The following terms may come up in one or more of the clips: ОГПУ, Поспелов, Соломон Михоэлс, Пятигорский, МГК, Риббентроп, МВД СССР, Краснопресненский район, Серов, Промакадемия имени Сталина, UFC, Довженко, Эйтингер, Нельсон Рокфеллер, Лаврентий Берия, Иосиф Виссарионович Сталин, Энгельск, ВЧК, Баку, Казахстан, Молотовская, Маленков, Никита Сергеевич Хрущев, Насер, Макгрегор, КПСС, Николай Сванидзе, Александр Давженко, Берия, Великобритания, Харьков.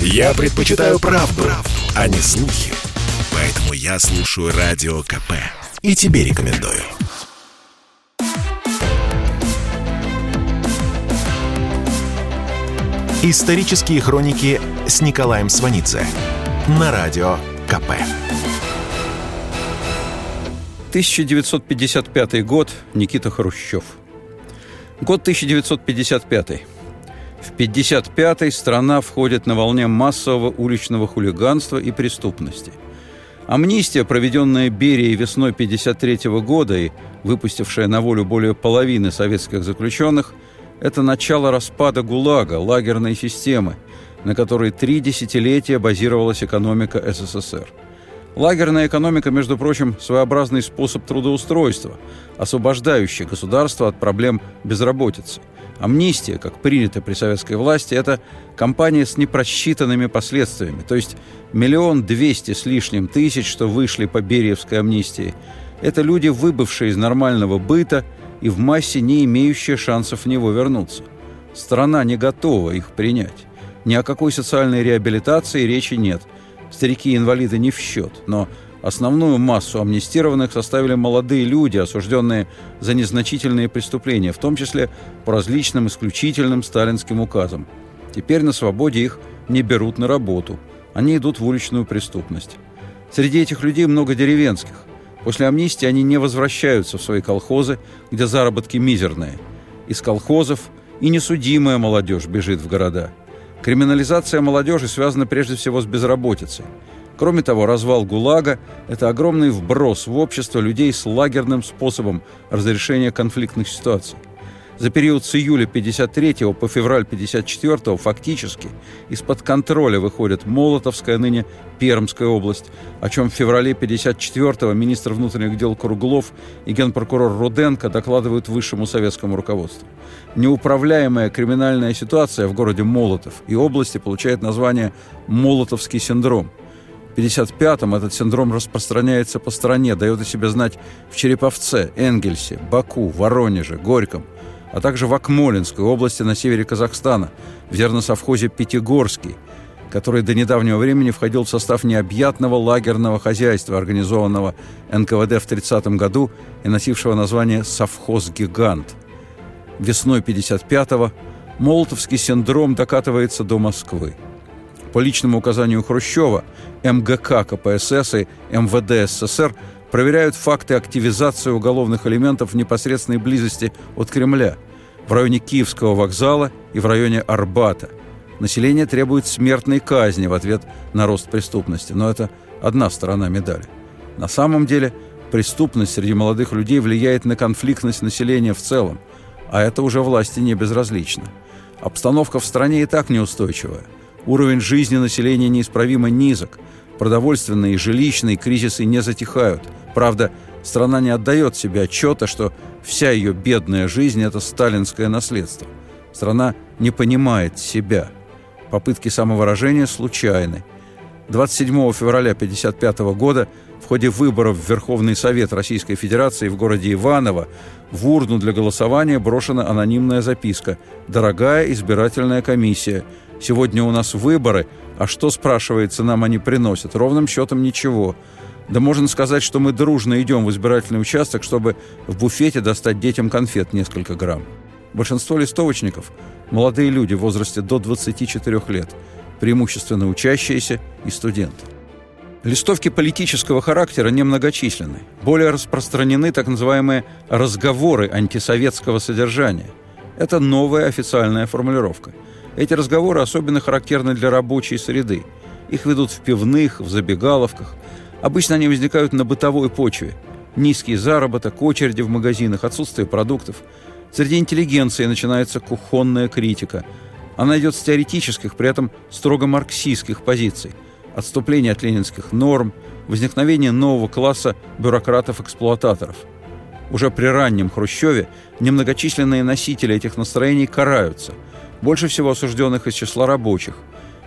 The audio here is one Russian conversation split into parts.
Я предпочитаю правду, а не слухи. Поэтому я слушаю Радио КП. И тебе рекомендую. Исторические хроники с Николаем Сванидзе на Радио КП. 1955 год. Никита Хрущев. Год 1955. В 1955 страна входит на волне массового уличного хулиганства и преступности. Амнистия, проведенная Берией весной 1953 года и выпустившая на волю более половины советских заключенных, это начало распада ГУЛАГа, лагерной системы, на которой 3 десятилетия базировалась экономика СССР. Лагерная экономика, между прочим, своеобразный способ трудоустройства, освобождающий государство от проблем безработицы. Амнистия, как принято при советской власти, это кампания с непросчитанными последствиями, то есть 1 200 000 с лишним, что вышли по бериевской амнистии. Это люди, выбывшие из нормального быта и в массе не имеющие шансов в него вернуться. Страна не готова их принять. Ни о какой социальной реабилитации речи нет. Старики и инвалиды не в счет, но основную массу амнистированных составили молодые люди, осужденные за незначительные преступления, в том числе по различным исключительным сталинским указам. Теперь на свободе их не берут на работу, они идут в уличную преступность. Среди этих людей много деревенских. После амнистии они не возвращаются в свои колхозы, где заработки мизерные. Из колхозов и несудимая молодежь бежит в города. Криминализация молодежи связана прежде всего с безработицей. Кроме того, развал ГУЛАГа – это огромный вброс в общество людей с лагерным способом разрешения конфликтных ситуаций. За период с июля 1953 по февраль 1954 фактически из-под контроля выходит Молотовская, ныне Пермская область, о чем в феврале 1954 министр внутренних дел Круглов и генпрокурор Руденко докладывают высшему советскому руководству. Неуправляемая криминальная ситуация в городе Молотов и области получает название «Молотовский синдром». В 1955-м этот синдром распространяется по стране, дает о себе знать в Череповце, Энгельсе, Баку, Воронеже, Горьком, а также в Акмолинской области на севере Казахстана, в зерносовхозе «Пятигорский», который до недавнего времени входил в состав необъятного лагерного хозяйства, организованного НКВД в 1930 году и носившего название «совхоз-гигант». Весной 1955-го Молотовский синдром докатывается до Москвы. По личному указанию Хрущева МГК КПСС и МВД СССР проверяют факты активизации уголовных элементов в непосредственной близости от Кремля, в районе Киевского вокзала и в районе Арбата. Население требует смертной казни в ответ на рост преступности, но это одна сторона медали. На самом деле преступность среди молодых людей влияет на конфликтность населения в целом, а это уже власти не безразлично. Обстановка в стране и так неустойчивая. Уровень жизни населения неисправимо низок. Продовольственные и жилищные кризисы не затихают. Правда, страна не отдает себе отчета, что вся ее бедная жизнь – это сталинское наследство. Страна не понимает себя. Попытки самовыражения случайны. 27 февраля 1955 года в ходе выборов в Верховный Совет Российской Федерации в городе Иваново в урну для голосования брошена анонимная записка «Дорогая избирательная комиссия, сегодня у нас выборы, а что, спрашивается, нам они приносят? Ровным счетом ничего. Да можно сказать, что мы дружно идем в избирательный участок, чтобы в буфете достать детям конфет несколько грамм». Большинство листовочников – молодые люди в возрасте до 24 лет, преимущественно учащиеся и студенты. Листовки политического характера немногочисленны. Более распространены так называемые «разговоры антисоветского содержания». Это новая официальная формулировка. Эти разговоры особенно характерны для рабочей среды. Их ведут в пивных, в забегаловках. Обычно они возникают на бытовой почве. Низкий заработок, очереди в магазинах, отсутствие продуктов. Среди интеллигенции начинается кухонная критика. Она идет с теоретических, при этом строго марксистских позиций. Отступление от ленинских норм, возникновение нового класса бюрократов-эксплуататоров. Уже при раннем Хрущеве немногочисленные носители этих настроений караются. Больше всего осужденных из числа рабочих.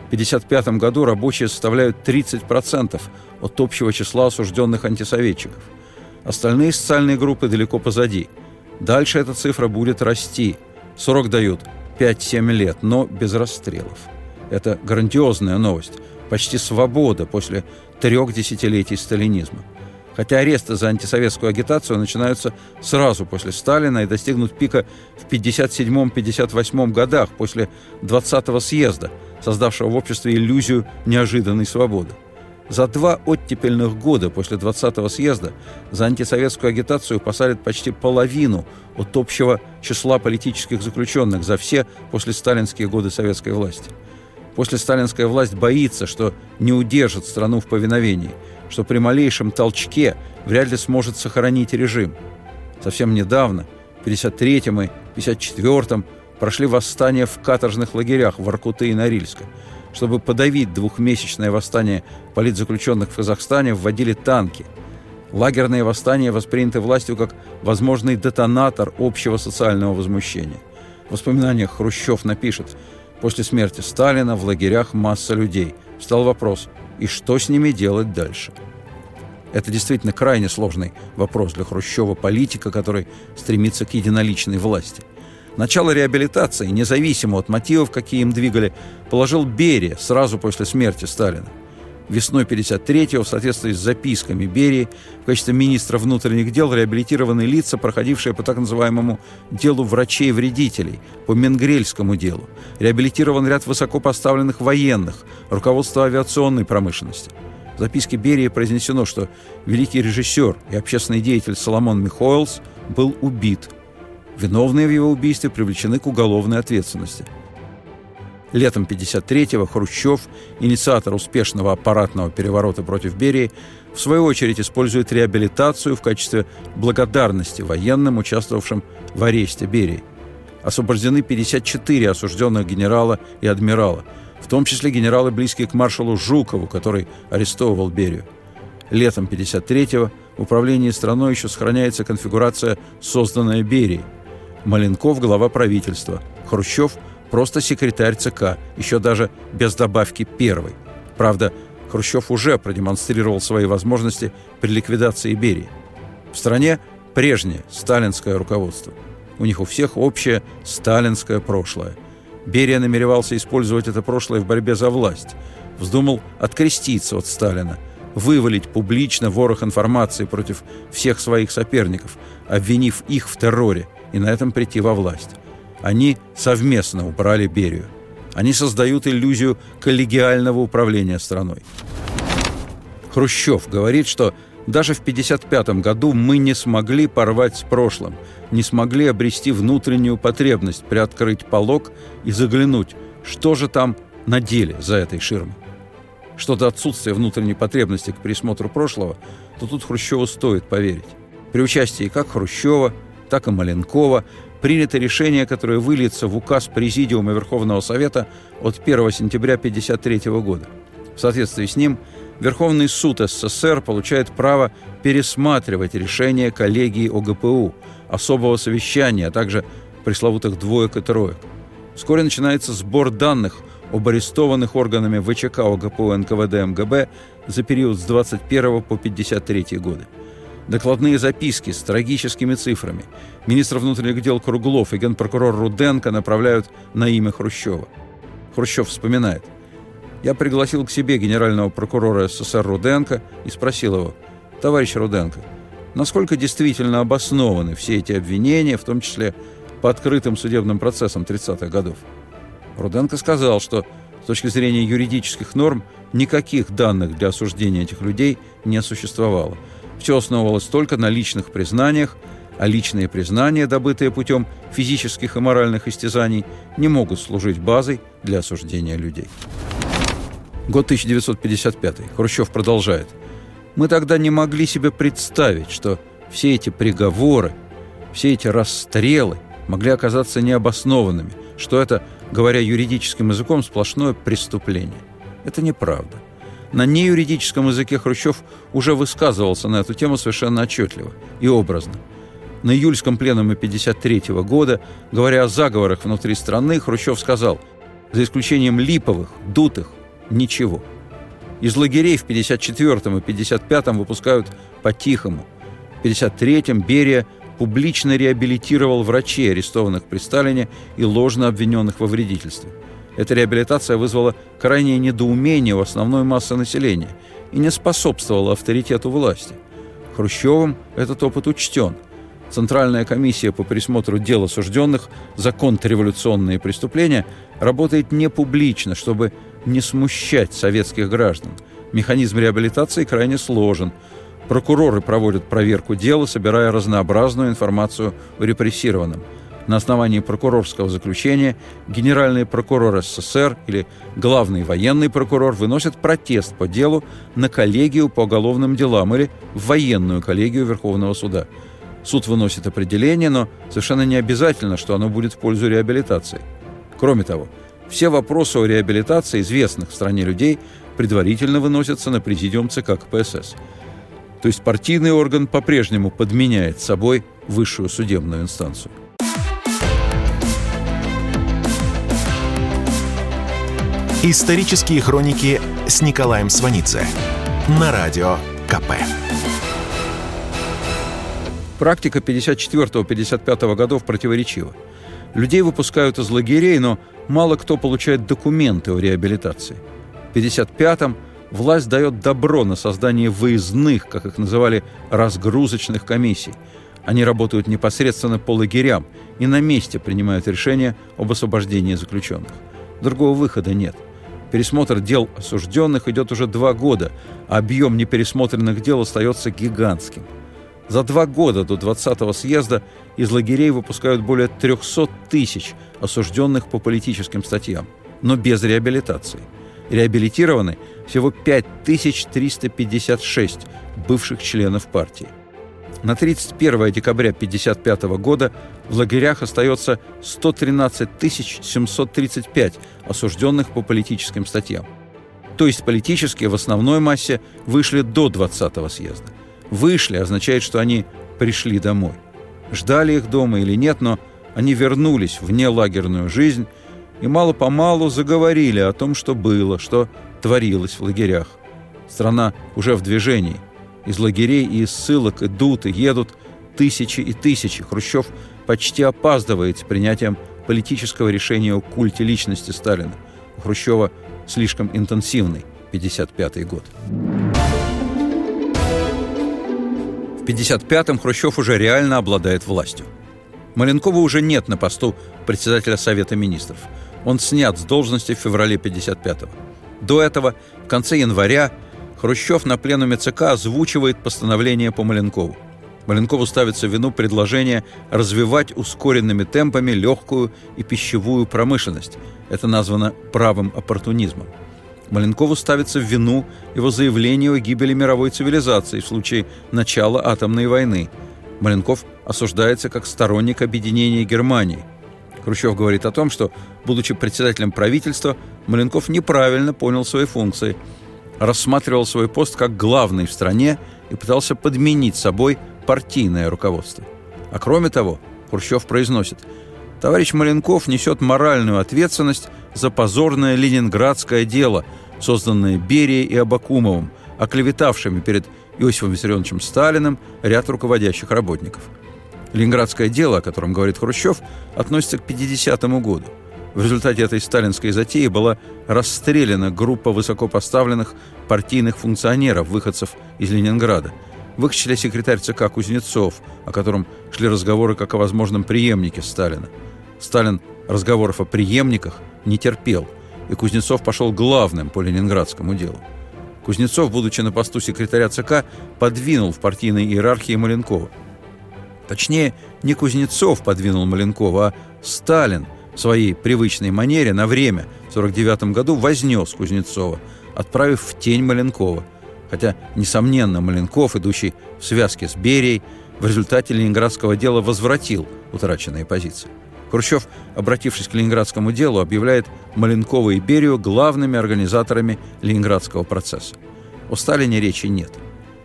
В 1955 году рабочие составляют 30% от общего числа осужденных антисоветчиков. Остальные социальные группы далеко позади. Дальше эта цифра будет расти. Срок дают 5-7 лет, но без расстрелов. Это грандиозная новость. Почти свобода после 3 десятилетий сталинизма. Хотя аресты за антисоветскую агитацию начинаются сразу после Сталина и достигнут пика в 1957-1958 годах, после 20-го съезда, создавшего в обществе иллюзию неожиданной свободы. За 2 оттепельных года после 20-го съезда за антисоветскую агитацию посадят почти половину от общего числа политических заключенных за все послесталинские годы советской власти. Послесталинская власть боится, что не удержит страну в повиновении, что при малейшем толчке вряд ли сможет сохранить режим. Совсем недавно, в 1953-м и 1954-м, прошли восстания в каторжных лагерях Воркуты и Норильска. Чтобы подавить 2-месячное восстание политзаключенных в Казахстане, вводили танки. Лагерные восстания восприняты властью как возможный детонатор общего социального возмущения. В воспоминаниях Хрущев напишет: «После смерти Сталина в лагерях масса людей. Встал вопрос, и что с ними делать дальше?» Это действительно крайне сложный вопрос для Хрущева, политика, который стремится к единоличной власти. Начало реабилитации, независимо от мотивов, какие им двигали, положил Берия сразу после смерти Сталина. Весной 1953-го, в соответствии с записками Берии, в качестве министра внутренних дел реабилитированы лица, проходившие по так называемому делу врачей-вредителей, по Менгрельскому делу. Реабилитирован ряд высокопоставленных военных, руководство авиационной промышленности. В записке Берии произнесено, что великий режиссер и общественный деятель Соломон Михоэлс был убит. Виновные в его убийстве привлечены к уголовной ответственности. Летом 1953-го Хрущев, инициатор успешного аппаратного переворота против Берии, в свою очередь использует реабилитацию в качестве благодарности военным, участвовавшим в аресте Берии. Освобождены 54 осужденных генерала и адмирала, в том числе генералы, близкие к маршалу Жукову, который арестовывал Берию. Летом 1953-го в управлении страной еще сохраняется конфигурация, созданная Берией. Маленков – глава правительства, Хрущев – просто секретарь ЦК, еще даже без добавки первый. Правда, Хрущев уже продемонстрировал свои возможности при ликвидации Берии. В стране прежнее сталинское руководство. У них у всех общее сталинское прошлое. Берия намеревался использовать это прошлое в борьбе за власть. Вздумал откреститься от Сталина, вывалить публично ворох информации против всех своих соперников, обвинив их в терроре, и на этом прийти во власть. Они совместно убрали Берию. Они создают иллюзию коллегиального управления страной. Хрущев говорит, что даже в 1955 году мы не смогли порвать с прошлым, не смогли обрести внутреннюю потребность приоткрыть полог и заглянуть, что же там на деле за этой ширмой. Что до отсутствия внутренней потребности к пересмотру прошлого, то тут Хрущеву стоит поверить. При участии как Хрущева, так и Маленкова принято решение, которое выльется в указ Президиума Верховного Совета от 1 сентября 1953 года. В соответствии с ним Верховный суд СССР получает право пересматривать решения коллегии ОГПУ, особого совещания, а также пресловутых двоек и троек. Вскоре начинается сбор данных об арестованных органами ВЧК, ОГПУ, НКВД, МГБ за период с 1921 по 1953 годы. Докладные записки с трагическими цифрами министр внутренних дел Круглов и генпрокурор Руденко направляют на имя Хрущева. Хрущев вспоминает: «Я пригласил к себе генерального прокурора СССР Руденко и спросил его: товарищ Руденко, насколько действительно обоснованы все эти обвинения, в том числе по открытым судебным процессам 30-х годов?» Руденко сказал, что с точки зрения юридических норм никаких данных для осуждения этих людей не существовало. Все основывалось только на личных признаниях, а личные признания, добытые путем физических и моральных истязаний, не могут служить базой для осуждения людей. Год 1955. Хрущев продолжает: «Мы тогда не могли себе представить, что все эти приговоры, все эти расстрелы могли оказаться необоснованными, что это, говоря юридическим языком, сплошное преступление. Это неправда». На неюридическом языке Хрущев уже высказывался на эту тему совершенно отчетливо и образно. На июльском пленуме 1953 года, говоря о заговорах внутри страны, Хрущев сказал: «За исключением липовых, дутых, ничего». Из лагерей в 1954 и 1955 выпускают по-тихому. В 1953 Берия публично реабилитировал врачей, арестованных при Сталине и ложно обвиненных во вредительстве. Эта реабилитация вызвала крайнее недоумение у основной массы населения и не способствовала авторитету власти. Хрущевым этот опыт учтен. Центральная комиссия по пересмотру дел осужденных за контрреволюционные преступления работает не публично, чтобы не смущать советских граждан. Механизм реабилитации крайне сложен. Прокуроры проводят проверку дела, собирая разнообразную информацию о репрессированном. На основании прокурорского заключения генеральный прокурор СССР или главный военный прокурор выносит протест по делу на коллегию по уголовным делам или в военную коллегию Верховного суда. Суд выносит определение, но совершенно не обязательно, что оно будет в пользу реабилитации. Кроме того, все вопросы о реабилитации известных в стране людей предварительно выносятся на президиум ЦК КПСС. То есть партийный орган по-прежнему подменяет собой высшую судебную инстанцию. Исторические хроники с Николаем Сванидзе на Радио КП. Практика 1954-1955 годов противоречива. Людей выпускают из лагерей, но мало кто получает документы о реабилитации. В 1955-м власть дает добро на создание выездных, как их называли, разгрузочных комиссий. Они работают непосредственно по лагерям и на месте принимают решения об освобождении заключенных. Другого выхода нет. Пересмотр дел осужденных идет уже 2 года, а объем непересмотренных дел остается гигантским. За 2 года до 20-го съезда из лагерей выпускают более 300 тысяч осужденных по политическим статьям, но без реабилитации. Реабилитированы всего 5356 бывших членов партии. На 31 декабря 1955 года в лагерях остается 113 735 осужденных по политическим статьям. То есть политически в основной массе вышли до 20-го съезда. «Вышли» означает, что они пришли домой. Ждали их дома или нет, но они вернулись в нелагерную жизнь и мало-помалу заговорили о том, что было, что творилось в лагерях. Страна уже в движении. Из лагерей и из ссылок идут и едут тысячи и тысячи. Хрущев почти опаздывает с принятием политического решения о культе личности Сталина. У Хрущева слишком интенсивный 1955 год. В 1955-м Хрущев уже реально обладает властью. Маленкова уже нет на посту председателя Совета министров. Он снят с должности в феврале 1955-го. До этого, в конце января, Хрущев на пленуме ЦК озвучивает постановление по Маленкову. Маленкову ставится в вину предложение развивать ускоренными темпами легкую и пищевую промышленность. Это названо правым оппортунизмом. Маленкову ставится в вину его заявление о гибели мировой цивилизации в случае начала атомной войны. Маленков осуждается как сторонник объединения Германии. Хрущев говорит о том, что, будучи председателем правительства, Маленков неправильно понял свои функции, рассматривал свой пост как главный в стране и пытался подменить собой партийное руководство. А кроме того, Хрущев произносит: «Товарищ Маленков несет моральную ответственность за позорное ленинградское дело, созданное Берией и Абакумовым, оклеветавшими перед Иосифом Виссарионовичем Сталиным ряд руководящих работников». Ленинградское дело, о котором говорит Хрущев, относится к 50-му году. В результате этой сталинской затеи была расстреляна группа высокопоставленных партийных функционеров, выходцев из Ленинграда. В их числе секретарь ЦК Кузнецов, о котором шли разговоры как о возможном преемнике Сталина. Сталин разговоров о преемниках не терпел, и Кузнецов пошел главным по ленинградскому делу. Кузнецов, будучи на посту секретаря ЦК, подвинул в партийной иерархии Маленкова. Точнее, не Кузнецов подвинул Маленкова, а Сталин в своей привычной манере на время в 1949 году вознес Кузнецова, отправив в тень Маленкова. Хотя, несомненно, Маленков, идущий в связке с Берией, в результате ленинградского дела возвратил утраченные позиции. Хрущев, обратившись к ленинградскому делу, объявляет Маленкова и Берию главными организаторами ленинградского процесса. О Сталине речи нет.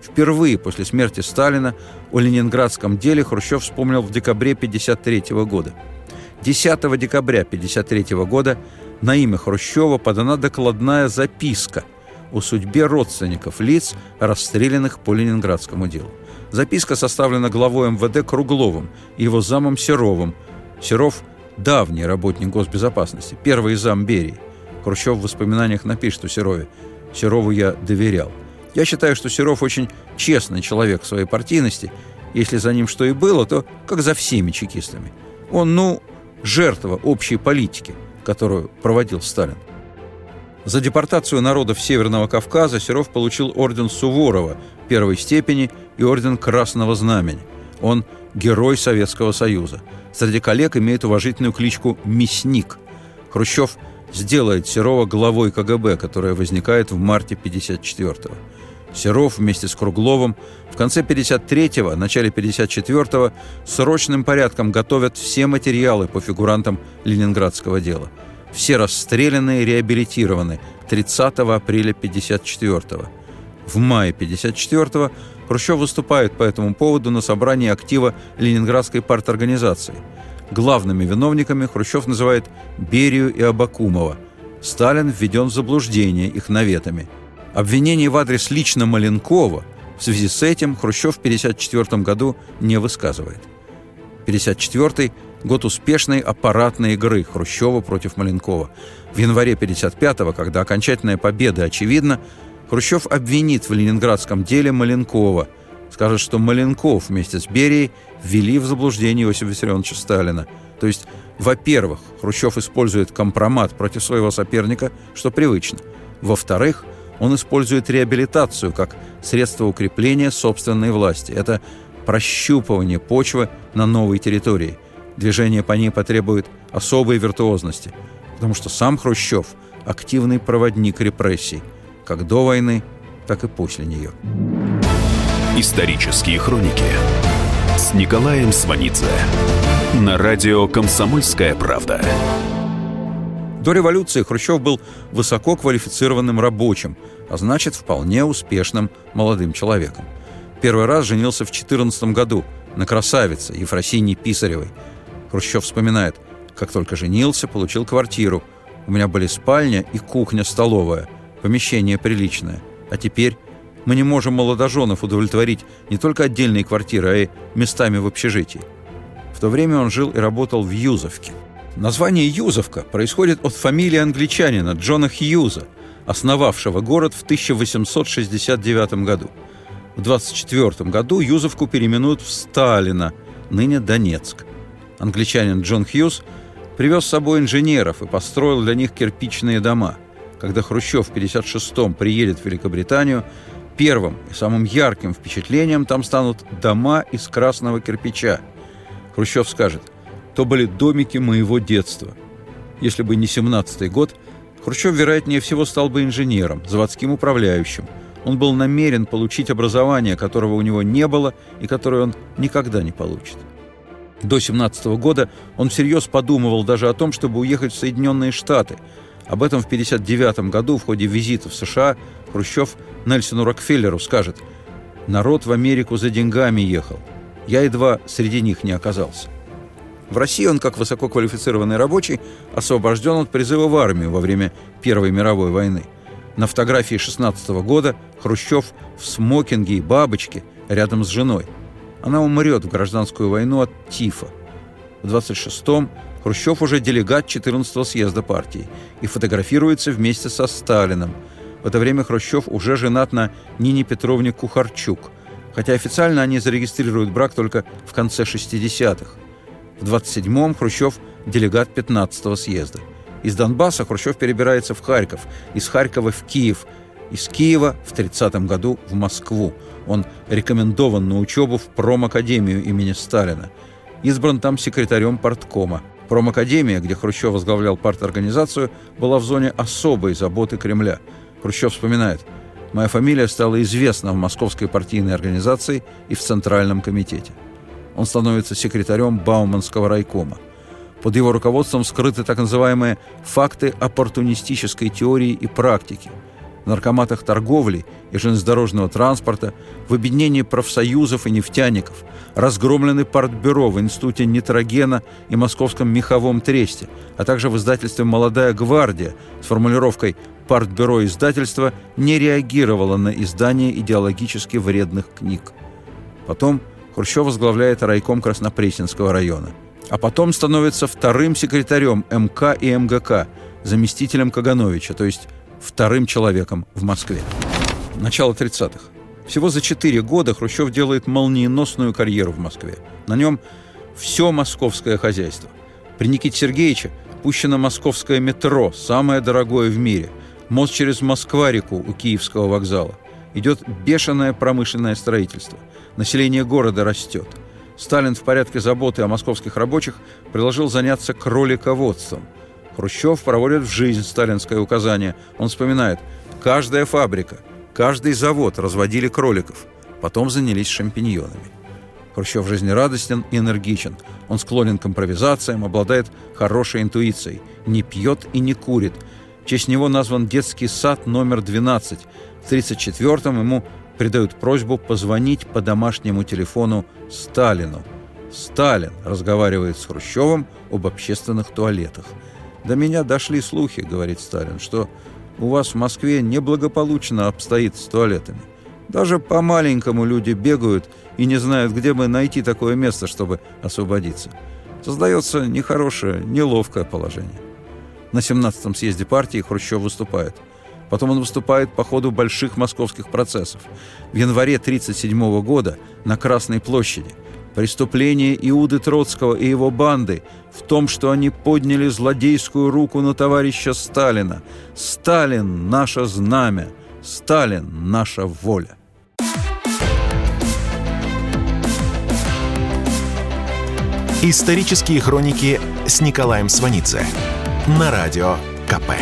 Впервые после смерти Сталина о ленинградском деле Хрущев вспомнил в декабре 1953 года. 10 декабря 1953 года на имя Хрущева подана докладная записка о судьбе родственников лиц, расстрелянных по ленинградскому делу. Записка составлена главой МВД Кругловым и его замом Серовым. Серов давний работник госбезопасности, первый зам Берии. Хрущев в воспоминаниях напишет о Серове: «Серову я доверял. Я считаю, что Серов очень честный человек в своей партийности. Если за ним что и было, то как за всеми чекистами. Он, жертва общей политики, которую проводил Сталин». За депортацию народов Северного Кавказа Серов получил орден Суворова первой степени и орден Красного Знамени. Он герой Советского Союза. Среди коллег имеет уважительную кличку «Мясник». Хрущев сделает Серова главой КГБ, которая возникает в марте 1954-го. Серов вместе с Кругловым в конце 1953-го, начале 1954-го срочным порядком готовят все материалы по фигурантам ленинградского дела. Все расстреляны и реабилитированы 30 апреля 1954-го. В мае 1954-го Хрущев выступает по этому поводу на собрании актива Ленинградской парторганизации. Главными виновниками Хрущев называет Берию и Абакумова. Сталин введен в заблуждение их наветами. Обвинений в адрес лично Маленкова в связи с этим Хрущев в 1954 году не высказывает. 1954 год успешной аппаратной игры Хрущева против Маленкова. В январе 1955-го, когда окончательная победа очевидна, Хрущев обвинит в ленинградском деле Маленкова. Скажет, что Маленков вместе с Берией ввели в заблуждение Иосифа Виссарионовича Сталина. То есть, во-первых, Хрущев использует компромат против своего соперника, что привычно. Во-вторых, он использует реабилитацию как средство укрепления собственной власти. Это прощупывание почвы на новой территории. Движение по ней потребует особой виртуозности, потому что сам Хрущев – активный проводник репрессий, как до войны, так и после нее. Исторические хроники с Николаем Сванидзе на радио «Комсомольская правда». До революции Хрущев был высоко квалифицированным рабочим, а значит, вполне успешным молодым человеком. Первый раз женился в 14 году на красавице Ефросинии Писаревой. Хрущев вспоминает: «Как только женился, получил квартиру. У меня были спальня и кухня-столовая, помещение приличное. А теперь мы не можем молодоженов удовлетворить не только отдельные квартиры, а и местами в общежитии». В то время он жил и работал в Юзовке. Название «Юзовка» происходит от фамилии англичанина Джона Хьюза, основавшего город в 1869 году. В 1924 году Юзовку переименуют в Сталина, ныне Донецк. Англичанин Джон Хьюз привез с собой инженеров и построил для них кирпичные дома. Когда Хрущев в 1956-м приедет в Великобританию, первым и самым ярким впечатлением там станут дома из красного кирпича. Хрущев скажет: «То были домики моего детства». Если бы не 1917 год, Хрущев, вероятнее всего, стал бы инженером, заводским управляющим. Он был намерен получить образование, которого у него не было и которое он никогда не получит. До 1917 года он всерьез подумывал даже о том, чтобы уехать в Соединенные Штаты. Об этом в 1959 году в ходе визита в США Хрущев Нельсону Рокфеллеру скажет: «Народ в Америку за деньгами ехал. Я едва среди них не оказался». В России он, как высококвалифицированный рабочий, освобожден от призыва в армию во время Первой мировой войны. На фотографии 1916 года Хрущев в смокинге и бабочке рядом с женой. Она умрет в гражданскую войну от тифа. В 1926-м Хрущев уже делегат 14-го съезда партии и фотографируется вместе со Сталином. В это время Хрущев уже женат на Нине Петровне Кухарчук, хотя официально они зарегистрируют брак только в конце 60-х. В 1927-м Хрущев – делегат 15-го съезда. Из Донбасса Хрущев перебирается в Харьков, из Харькова в Киев, из Киева в 1930 году в Москву. Он рекомендован на учебу в промакадемию имени Сталина. Избран там секретарем парткома. Промакадемия, где Хрущев возглавлял парторганизацию, была в зоне особой заботы Кремля. Хрущев вспоминает: «Моя фамилия стала известна в Московской партийной организации и в Центральном комитете». Он становится секретарем Бауманского райкома. Под его руководством скрыты так называемые «факты оппортунистической теории и практики». В наркоматах торговли и железнодорожного транспорта, в объединении профсоюзов и нефтяников, разгромлены партбюро в Институте Нитрогена и Московском меховом тресте, а также в издательстве «Молодая гвардия» с формулировкой «партбюро издательства не реагировало на издание идеологически вредных книг». Потом Хрущев возглавляет райком Краснопресненского района. а потом становится вторым секретарем МК и МГК, заместителем Кагановича, то есть вторым человеком в Москве. Начало 30-х. Всего за 4 года Хрущев делает молниеносную карьеру в Москве. На нем все московское хозяйство. При Никите Сергеевиче пущено московское метро, самое дорогое в мире. Мост через Москва-реку у Киевского вокзала. Идет бешеное промышленное строительство. Население города растет. Сталин в порядке заботы о московских рабочих предложил заняться кролиководством. Хрущев проводит в жизнь сталинское указание. Он вспоминает: каждая фабрика, каждый завод разводили кроликов, потом занялись шампиньонами. Хрущев жизнерадостен и энергичен. Он склонен к импровизациям, обладает хорошей интуицией, не пьет и не курит. В честь него назван детский сад номер 12. В 1934-м ему придают просьбу позвонить по домашнему телефону Сталину. Сталин разговаривает с Хрущевым об общественных туалетах. «До меня дошли слухи, — говорит Сталин, — что у вас в Москве неблагополучно обстоит с туалетами. Даже по-маленькому люди бегают и не знают, где бы найти такое место, чтобы освободиться. Создается нехорошее, неловкое положение». На 17-м съезде партии Хрущев выступает. Потом он выступает по ходу больших московских процессов. В январе 1937 года на Красной площади. Преступление Иуды Троцкого и его банды в том, что они подняли злодейскую руку на товарища Сталина. Сталин – наше знамя. Сталин – наша воля. Исторические хроники с Николаем Сванидзе на Радио КП.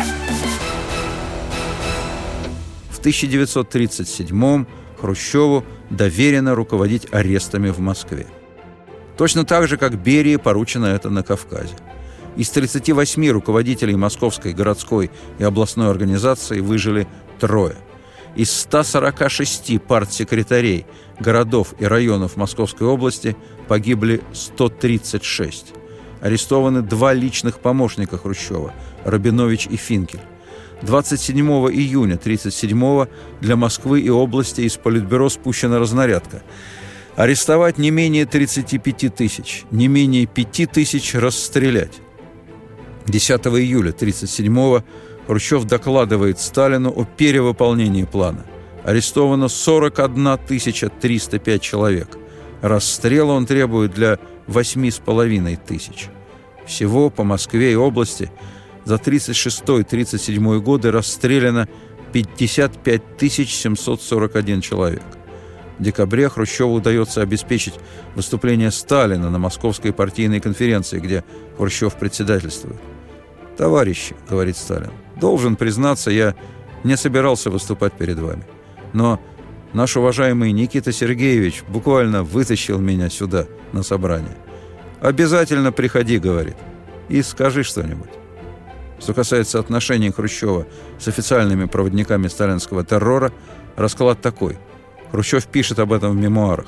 В 1937-м Хрущеву доверено руководить арестами в Москве. Точно так же, как Берии поручено это на Кавказе. Из 38 руководителей Московской городской и областной организации выжили 3. Из 146 партсекретарей городов и районов Московской области погибли 136. Арестованы 2 личных помощника Хрущева – Рабинович и Финкель. 27 июня 1937-го для Москвы и области из Политбюро спущена разнарядка. Арестовать не менее 35 тысяч, не менее 5 тысяч расстрелять. 10 июля 1937-го Хрущев докладывает Сталину о перевыполнении плана. Арестовано 41 305 человек. Расстрела он требует для 8,5 тысяч. Всего по Москве и области за 1936-1937 годы расстреляно 55 741 человек. В декабре Хрущеву удается обеспечить выступление Сталина на Московской партийной конференции, где Хрущев председательствует. «Товарищи, — говорит Сталин, — должен признаться, я не собирался выступать перед вами. Но наш уважаемый Никита Сергеевич буквально вытащил меня сюда, на собрание. Обязательно приходи, — говорит, — и скажи что-нибудь». Что касается отношений Хрущева с официальными проводниками сталинского террора, расклад такой. Хрущев пишет об этом в мемуарах.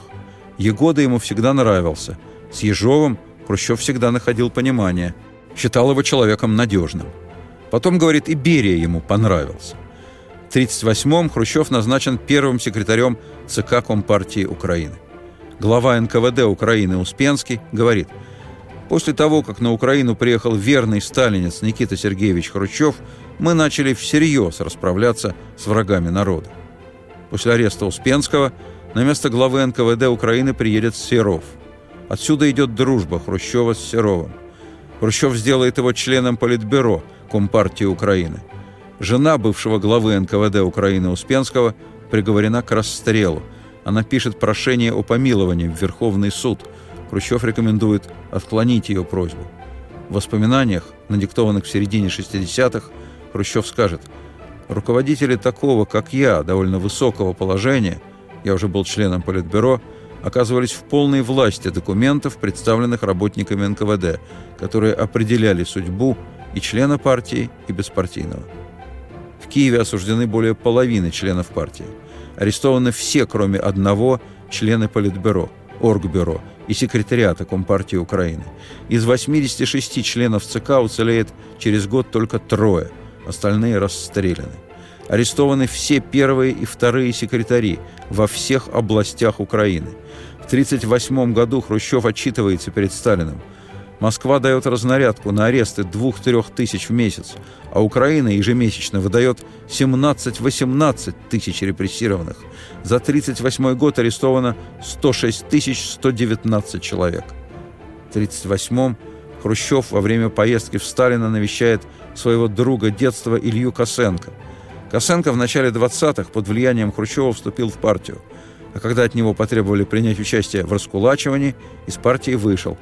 Егода ему всегда нравился. С Ежовым Хрущев всегда находил понимание. Считал его человеком надежным. Потом, говорит, и Берия ему понравился. В 1938-м Хрущев назначен первым секретарем ЦК Компартии Украины. Глава НКВД Украины Успенский говорит: «После того, как на Украину приехал верный сталинец Никита Сергеевич Хрущев, мы начали всерьез расправляться с врагами народа». После ареста Успенского на место главы НКВД Украины приедет Серов. Отсюда идет дружба Хрущева с Серовым. Хрущев сделает его членом Политбюро Компартии Украины. Жена бывшего главы НКВД Украины Успенского приговорена к расстрелу. Она пишет прошение о помиловании в Верховный суд. Хрущев рекомендует отклонить ее просьбу. В воспоминаниях, надиктованных в середине 60-х, Хрущев скажет: «Руководители такого, как я, довольно высокого положения, я уже был членом Политбюро, оказывались в полной власти документов, представленных работниками НКВД, которые определяли судьбу и члена партии, и беспартийного». В Киеве осуждены более половины членов партии. Арестованы все, кроме одного, члены Политбюро, Оргбюро и секретариата Компартии Украины. Из 86 членов ЦК уцелеет через год только 3, остальные расстреляны. Арестованы все первые и вторые секретари во всех областях Украины. В 1938 году Хрущев отчитывается перед Сталиным: Москва дает разнарядку на аресты 2-3 тысяч в месяц, а Украина ежемесячно выдает 17-18 тысяч репрессированных. За 1938 год арестовано 106 119 человек. В 1938-м Хрущев во время поездки в Сталина навещает своего друга детства Илью Косенко. Косенко в начале 20-х под влиянием Хрущева вступил в партию, а когда от него потребовали принять участие в раскулачивании, из партии вышел.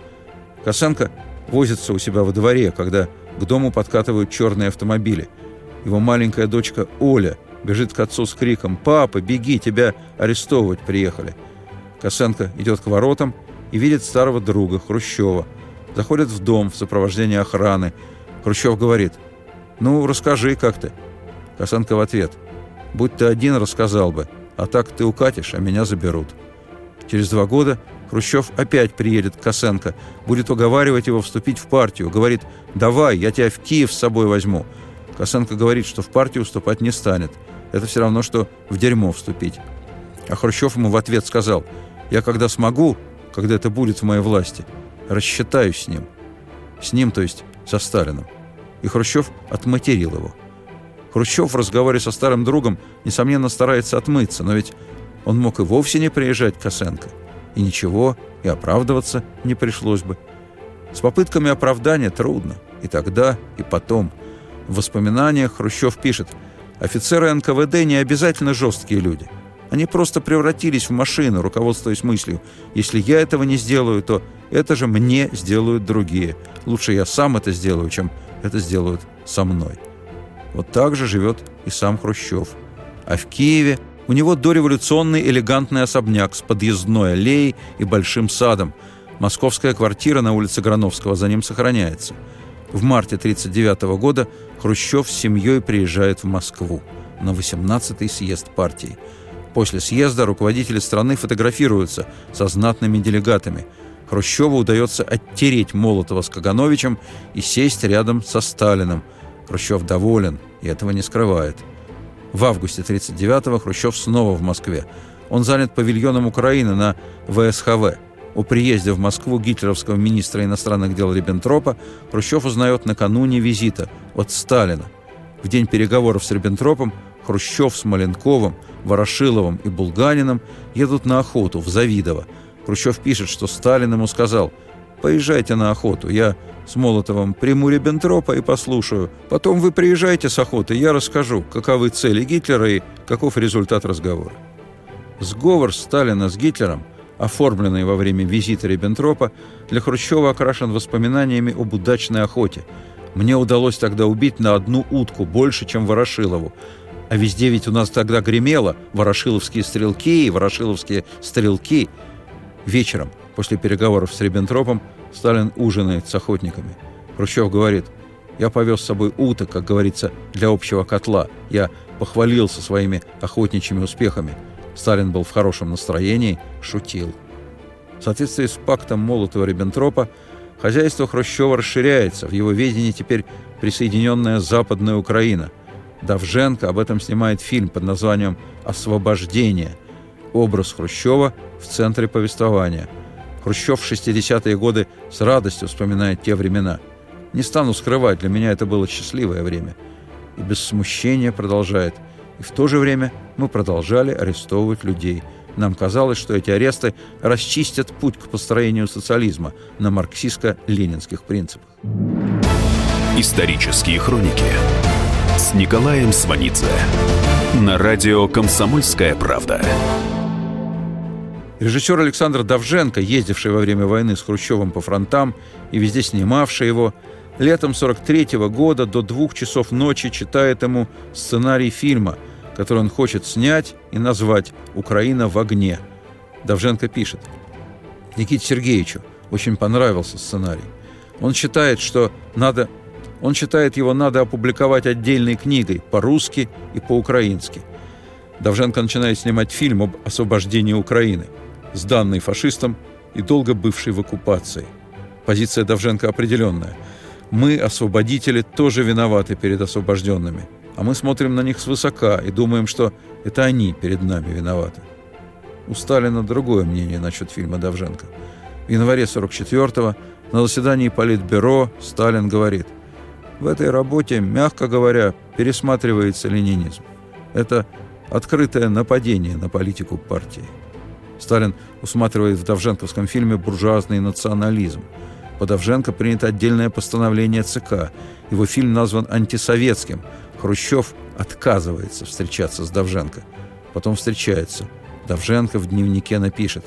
Косенко возится у себя во дворе, когда к дому подкатывают черные автомобили. Его маленькая дочка Оля бежит к отцу с криком: «Папа, беги, тебя арестовывать приехали». Косенко идет к воротам и видит старого друга Хрущева. Заходит в дом в сопровождении охраны. Хрущев говорит: «Ну, расскажи, как ты». Косенко в ответ: «Будь ты один, рассказал бы, а так ты укатишь, а меня заберут». Через 2 года Хрущев опять приедет к Косенко, будет уговаривать его вступить в партию. Говорит: «Давай, я тебя в Киев с собой возьму». Косенко говорит, что в партию вступать не станет. Это все равно, что в дерьмо вступить. А Хрущев ему в ответ сказал: «Я когда смогу, когда это будет в моей власти, рассчитаюсь с ним». С ним, то есть со Сталином. И Хрущев отматерил его. Хрущев в разговоре со старым другом, несомненно, старается отмыться, но ведь он мог и вовсе не приезжать к Косенко. И ничего, и оправдываться не пришлось бы. С попытками оправдания трудно. И тогда, и потом. В воспоминаниях Хрущев пишет: «Офицеры НКВД не обязательно жесткие люди. Они просто превратились в машину, руководствуясь мыслью: если я этого не сделаю, то это же мне сделают другие. Лучше я сам это сделаю, чем это сделают со мной». Вот так же живет и сам Хрущев. А в Киеве у него дореволюционный элегантный особняк с подъездной аллеей и большим садом. Московская квартира на улице Грановского за ним сохраняется. В марте 1939 года Хрущев с семьей приезжает в Москву на 18-й съезд партии. После съезда руководители страны фотографируются со знатными делегатами. Хрущеву удается оттереть Молотова с Кагановичем и сесть рядом со Сталиным. Хрущев доволен и этого не скрывает. В августе 1939-го Хрущев снова в Москве. Он занят павильоном Украины на ВСХВ. О приезде в Москву гитлеровского министра иностранных дел Риббентропа Хрущев узнает накануне визита от Сталина. В день переговоров с Риббентропом Хрущев с Маленковым, Ворошиловым и Булганином едут на охоту в Завидово. Хрущев пишет, что Сталин ему сказал: «Поезжайте на охоту, я с Молотовым приму Риббентропа и послушаю. Потом вы приезжайте с охоты, я расскажу, каковы цели Гитлера и каков результат разговора». Сговор Сталина с Гитлером, оформленный во время визита Риббентропа, для Хрущева окрашен воспоминаниями об удачной охоте. «Мне удалось тогда убить на одну утку больше, чем Ворошилову. А везде ведь у нас тогда гремело: ворошиловские стрелки и ворошиловские стрелки». Вечером, после переговоров с Риббентропом, Сталин ужинает с охотниками. Хрущев говорит: «Я повез с собой уток, как говорится, для общего котла. Я похвалился своими охотничьими успехами». Сталин был в хорошем настроении, шутил. В соответствии с пактом Молотова-Риббентропа хозяйство Хрущева расширяется. В его ведении теперь присоединенная Западная Украина. Давженко об этом снимает фильм под названием «Освобождение». Образ Хрущева в центре повествования. Хрущев в 60-е годы с радостью вспоминает те времена. «Не стану скрывать, для меня это было счастливое время». И без смущения продолжает: «И в то же время мы продолжали арестовывать людей. Нам казалось, что эти аресты расчистят путь к построению социализма на марксистско-ленинских принципах». Исторические хроники с Николаем Сванидзе на радио «Комсомольская правда». Режиссер Александр Давженко, ездивший во время войны с Хрущевым по фронтам и везде снимавший его, летом 1943 года до 2 часов ночи читает ему сценарий фильма, который он хочет снять и назвать «Украина в огне». Давженко пишет: «Никите Сергеевичу очень понравился сценарий. Он считает, его надо опубликовать отдельной книгой по-русски и по-украински». Давженко начинает снимать фильм об освобождении Украины, сданный фашистам и долго бывший в оккупации. Позиция Давженко определенная: «Мы, освободители, тоже виноваты перед освобожденными, а мы смотрим на них свысока и думаем, что это они перед нами виноваты». У Сталина другое мнение насчет фильма Давженко. В январе 1944-го На заседании Политбюро Сталин говорит: «В этой работе, мягко говоря, пересматривается ленинизм. Это открытое нападение на политику партии». Сталин усматривает в довженковском фильме буржуазный национализм. По Довженко принято отдельное постановление ЦК. Его фильм назван антисоветским. Хрущев отказывается встречаться с Довженко. Потом встречается. Довженко в дневнике напишет: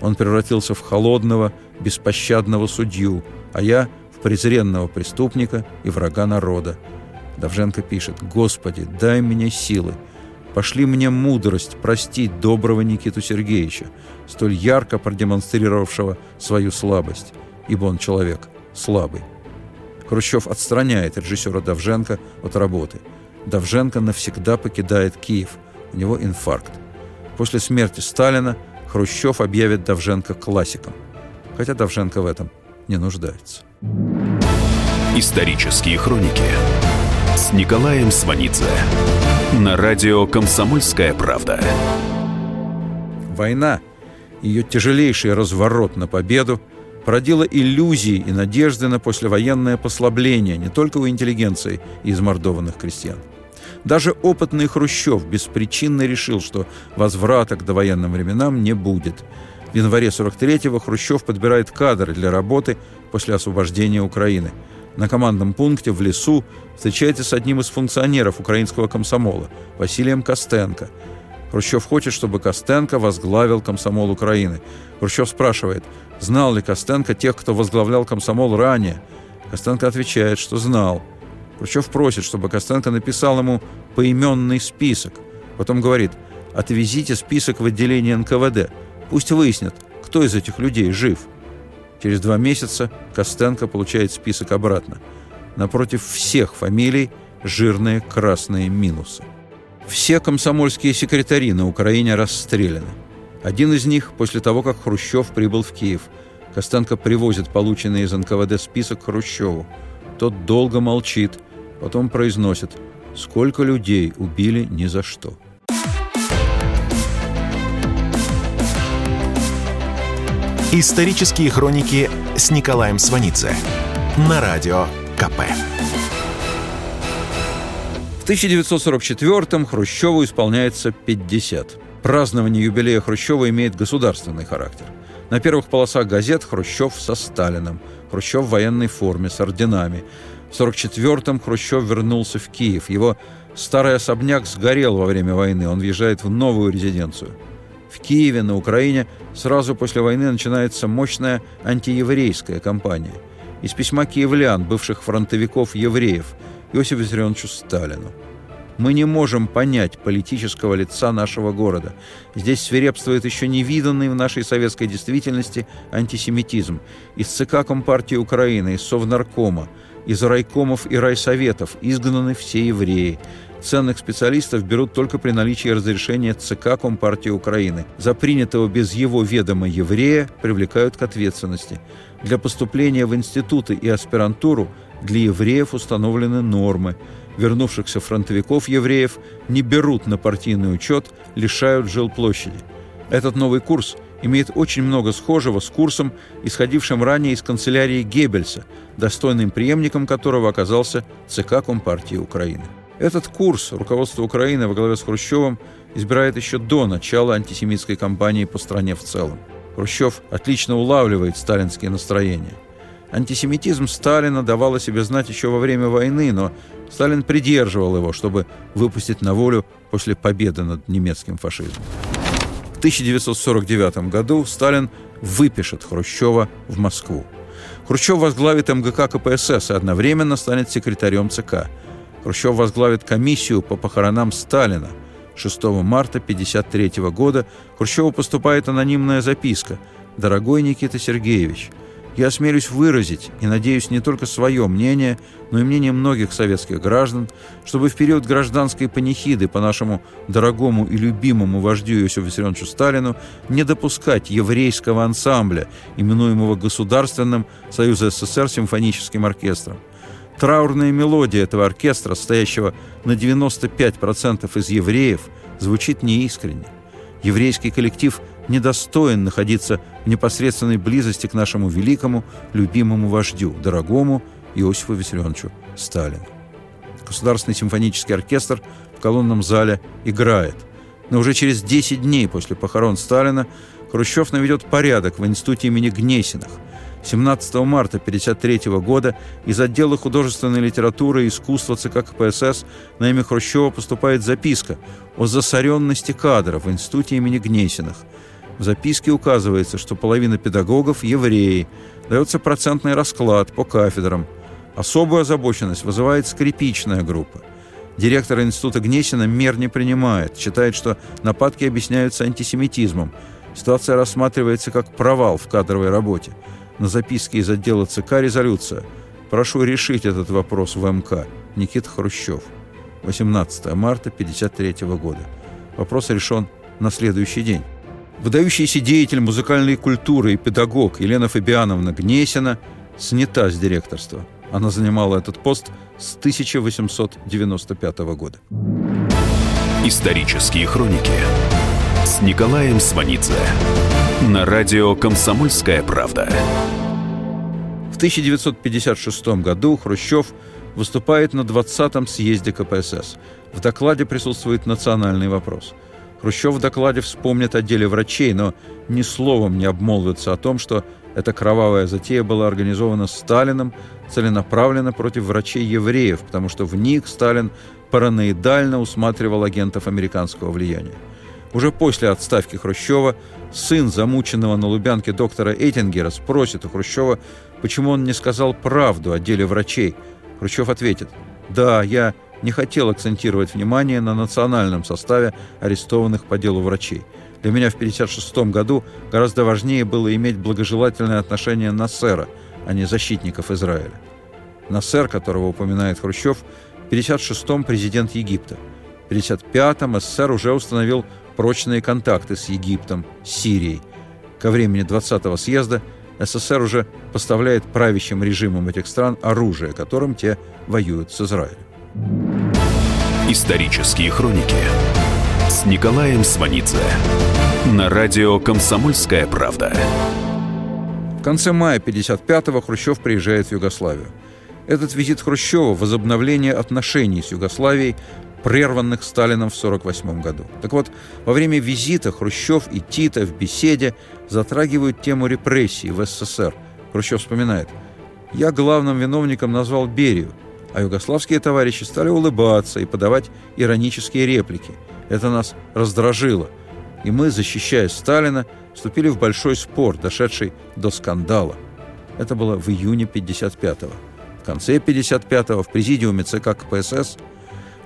«Он превратился в холодного, беспощадного судью, а я в презренного преступника и врага народа». Довженко пишет: «Господи, дай мне силы. Пошли мне мудрость простить доброго Никиту Сергеевича, столь ярко продемонстрировавшего свою слабость, ибо он человек слабый». Хрущев отстраняет режиссера Довженко от работы. Довженко навсегда покидает Киев. У него инфаркт. После смерти Сталина Хрущев объявит Довженко классиком. Хотя Довженко в этом не нуждается. Исторические хроники с Николаем Сванидзе на радио «Комсомольская правда». Война, ее тяжелейший разворот на победу, породила иллюзии и надежды на послевоенное послабление не только у интеллигенции и измордованных крестьян. Даже опытный Хрущев беспричинно решил, что возврата к довоенным временам не будет. В январе 43-го Хрущев подбирает кадры для работы после освобождения Украины. На командном пункте в лесу встречается с одним из функционеров украинского комсомола, Василием Костенко. Хрущев хочет, чтобы Костенко возглавил комсомол Украины. Хрущев спрашивает, знал ли Костенко тех, кто возглавлял комсомол ранее. Костенко отвечает, что знал. Хрущев просит, чтобы Костенко написал ему поименный список. Потом говорит: «Отвезите список в отделение НКВД. Пусть выяснят, кто из этих людей жив». Через 2 месяца Костенко получает список обратно. Напротив всех фамилий жирные красные минусы. Все комсомольские секретари на Украине расстреляны. Один из них после того, как Хрущев прибыл в Киев. Костенко привозит полученный из НКВД список Хрущеву. Тот долго молчит, потом произносит: «Сколько людей убили ни за что». Исторические хроники с Николаем Сванидзе на радио КП. В 1944-м Хрущеву исполняется 50. Празднование юбилея Хрущева имеет государственный характер. На первых полосах газет Хрущев со Сталином, Хрущев в военной форме, с орденами. В 1944-м Хрущев вернулся в Киев. Его старый особняк сгорел во время войны, он въезжает в новую резиденцию. В Киеве, на Украине, сразу после войны начинается мощная антиеврейская кампания. Из письма киевлян, бывших фронтовиков-евреев, Иосифу Виссарионовичу Сталину: «Мы не можем понять политического лица нашего города. Здесь свирепствует еще невиданный в нашей советской действительности антисемитизм. Из ЦК Компартии Украины, из Совнаркома, из райкомов и райсоветов изгнаны все евреи. Ценных специалистов берут только при наличии разрешения ЦК Компартии Украины. За принятого без его ведома еврея привлекают к ответственности. Для поступления в институты и аспирантуру для евреев установлены нормы. Вернувшихся фронтовиков евреев не берут на партийный учет, лишают жилплощади». Этот новый курс имеет очень много схожего с курсом, исходившим ранее из канцелярии Геббельса, достойным преемником которого оказался ЦК Компартии Украины. Этот курс руководство Украины во главе с Хрущевым избирает еще до начала антисемитской кампании по стране в целом. Хрущев отлично улавливает сталинские настроения. Антисемитизм Сталина давал о себе знать еще во время войны, но Сталин придерживал его, чтобы выпустить на волю после победы над немецким фашизмом. В 1949 году Сталин выпишет Хрущева в Москву. Хрущев возглавит МГК КПСС и одновременно станет секретарем ЦК. Хрущев возглавит комиссию по похоронам Сталина. 6 марта 1953 года Хрущеву поступает анонимная записка: «Дорогой Никита Сергеевич, я осмелюсь выразить и надеюсь не только свое мнение, но и мнение многих советских граждан, чтобы в период гражданской панихиды по нашему дорогому и любимому вождю Иосифу Виссарионовичу Сталину не допускать еврейского ансамбля, именуемого Государственным Союза СССР симфоническим оркестром. Траурная мелодия этого оркестра, состоящего на 95% из евреев, звучит неискренне. Еврейский коллектив недостоин находиться в непосредственной близости к нашему великому, любимому вождю, дорогому Иосифу Виссарионовичу Сталину. Государственный симфонический оркестр в колонном зале играет. Но уже через 10 дней после похорон Сталина Хрущев наведет порядок в институте имени Гнесиных. 17 марта 1953 года из отдела художественной литературы и искусства ЦК КПСС на имя Хрущева поступает записка о засоренности кадров в институте имени Гнесиных. В записке указывается, что половина педагогов – евреи, дается процентный расклад по кафедрам. Особую озабоченность вызывает скрипичная группа. Директор института Гнесина мер не принимает, считает, что нападки объясняются антисемитизмом. Ситуация рассматривается как провал в кадровой работе. На записке из отдела ЦК резолюция. Прошу решить этот вопрос в МК. Никита Хрущев. 18 марта 1953 года. Вопрос решен на следующий день. Выдающийся деятель музыкальной культуры и педагог Елена Фабиановна Гнесина снята с директорства. Она занимала этот пост с 1895 года. Исторические хроники с Николаем Сванидзе. На радио «Комсомольская правда». В 1956 году Хрущев выступает на 20-м съезде КПСС. В докладе присутствует национальный вопрос. Хрущев в докладе вспомнит о деле врачей, но ни словом не обмолвится о том, что эта кровавая затея была организована Сталиным целенаправленно против врачей-евреев, потому что в них Сталин параноидально усматривал агентов американского влияния. Уже после отставки Хрущева сын замученного на Лубянке доктора Эйтингера спросит у Хрущева, почему он не сказал правду о деле врачей. Хрущев ответит: «Да, я не хотел акцентировать внимание на национальном составе арестованных по делу врачей. Для меня в 1956 году гораздо важнее было иметь благожелательное отношение Насера, а не защитников Израиля». Насер, которого упоминает Хрущев, в 1956-м президент Египта. В 1955-м СССР уже установил прочные контакты с Египтом, Сирией. Ко времени 20-го съезда СССР уже поставляет правящим режимам этих стран оружие, которым те воюют с Израилем. Исторические хроники с Николаем Сванидзе на радио «Комсомольская правда». В конце мая 1955-го Хрущев приезжает в Югославию. Этот визит Хрущева – возобновление отношений с Югославией, прерванных Сталином в 1948 году. Так вот, во время визита Хрущев и Тита в беседе затрагивают тему репрессий в СССР. Хрущев вспоминает: «Я главным виновником назвал Берию, а югославские товарищи стали улыбаться и подавать иронические реплики. Это нас раздражило, и мы, защищая Сталина, вступили в большой спор, дошедший до скандала». Это было в июне 1955-го. В конце 1955-го в президиуме ЦК КПСС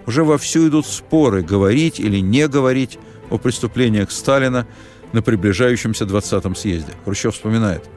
уже вовсю идут споры, говорить или не говорить о преступлениях Сталина на приближающемся 20-м съезде. Хрущев вспоминает: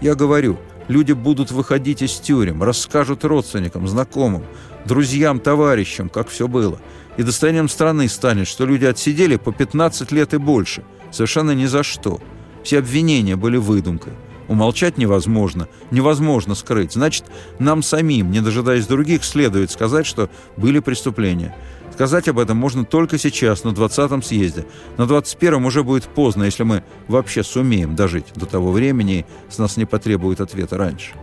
«Я говорю, люди будут выходить из тюрем, расскажут родственникам, знакомым, друзьям, товарищам, как все было. И достоянием страны станет, что люди отсидели по 15 лет и больше, совершенно ни за что. Все обвинения были выдумкой. Умолчать невозможно, невозможно скрыть. Значит, нам самим, не дожидаясь других, следует сказать, что были преступления. Сказать об этом можно только сейчас, на 20-м съезде. На 21-м уже будет поздно, если мы вообще сумеем дожить до того времени, и с нас не потребуют ответа раньше».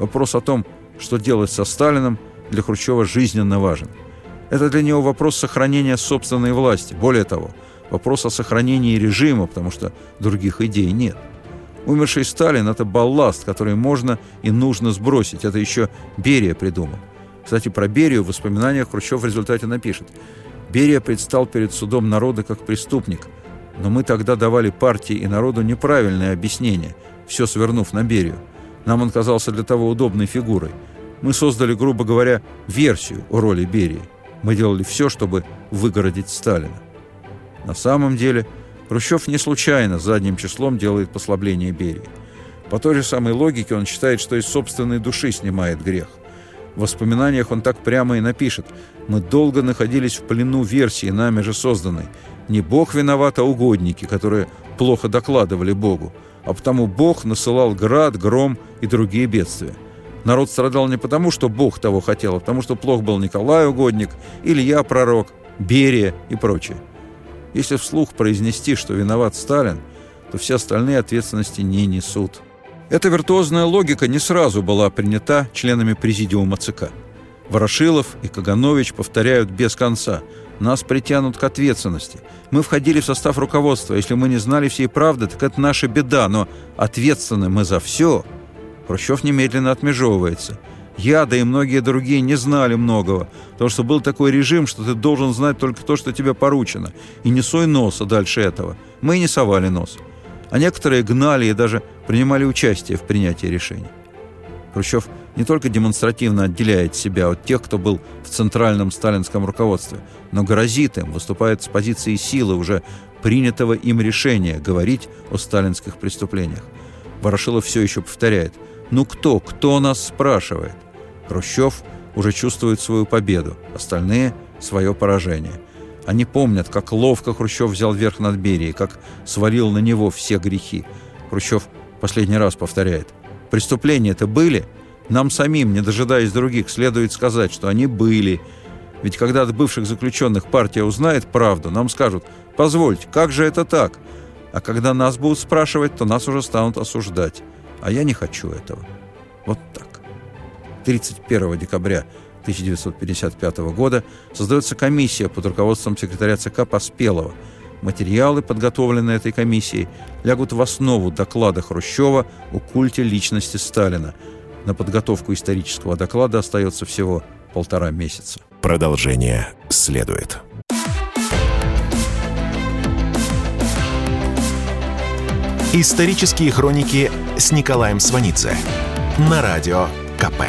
Вопрос о том, что делать со Сталиным, для Хрущева жизненно важен. Это для него вопрос сохранения собственной власти. Более того, вопрос о сохранении режима, потому что других идей нет. Умерший Сталин – это балласт, который можно и нужно сбросить. Это еще Берия придумал. Кстати, про Берию в воспоминаниях Хрущев в результате напишет: «Берия предстал перед судом народа как преступник, но мы тогда давали партии и народу неправильное объяснение, все свернув на Берию. Нам он казался для того удобной фигурой. Мы создали, грубо говоря, версию о роли Берии. Мы делали все, чтобы выгородить Сталина». На самом деле Хрущев не случайно задним числом делает послабление Берии. По той же самой логике он считает, что из собственной души снимает грех. В воспоминаниях он так прямо и напишет: «Мы долго находились в плену версии, нами же созданной. Не Бог виноват, а угодники, которые плохо докладывали Богу. А потому Бог насылал град, гром и другие бедствия. Народ страдал не потому, что Бог того хотел, а потому, что плох был Николай Угодник, Илья Пророк, Берия и прочее». Если вслух произнести, что виноват Сталин, то все остальные ответственности не несут. Эта виртуозная логика не сразу была принята членами президиума ЦК. Ворошилов и Каганович повторяют без конца: «Нас притянут к ответственности. Мы входили в состав руководства. Если мы не знали всей правды, так это наша беда, но ответственны мы за все». Хрущев немедленно отмежевывается. «Я, да и многие другие, не знали многого, потому что был такой режим, что ты должен знать только то, что тебе поручено. И не суй носа дальше этого». Мы и не совали нос. А некоторые гнали и даже принимали участие в принятии решений. Хрущев не только демонстративно отделяет себя от тех, кто был в центральном сталинском руководстве, но грозит им, выступает с позиции силы уже принятого им решения говорить о сталинских преступлениях. Ворошилов все еще повторяет: «Ну кто нас спрашивает?» Хрущев уже чувствует свою победу, остальные – свое поражение. Они помнят, как ловко Хрущев взял верх над Берией, как свалил на него все грехи. Хрущев последний раз повторяет: «Преступления-то были? Нам самим, не дожидаясь других, следует сказать, что они были. Ведь когда от бывших заключенных партия узнает правду, нам скажут: позвольте, как же это так? А когда нас будут спрашивать, то нас уже станут осуждать. А я не хочу этого». Вот так. 31 декабря 1955 года создается комиссия под руководством секретаря ЦК Поспелова. Материалы, подготовленные этой комиссией, лягут в основу доклада Хрущева о культе личности Сталина. На подготовку исторического доклада остается всего 1,5 месяца. Продолжение следует. Исторические хроники с Николаем Сванидзе на Радио КП.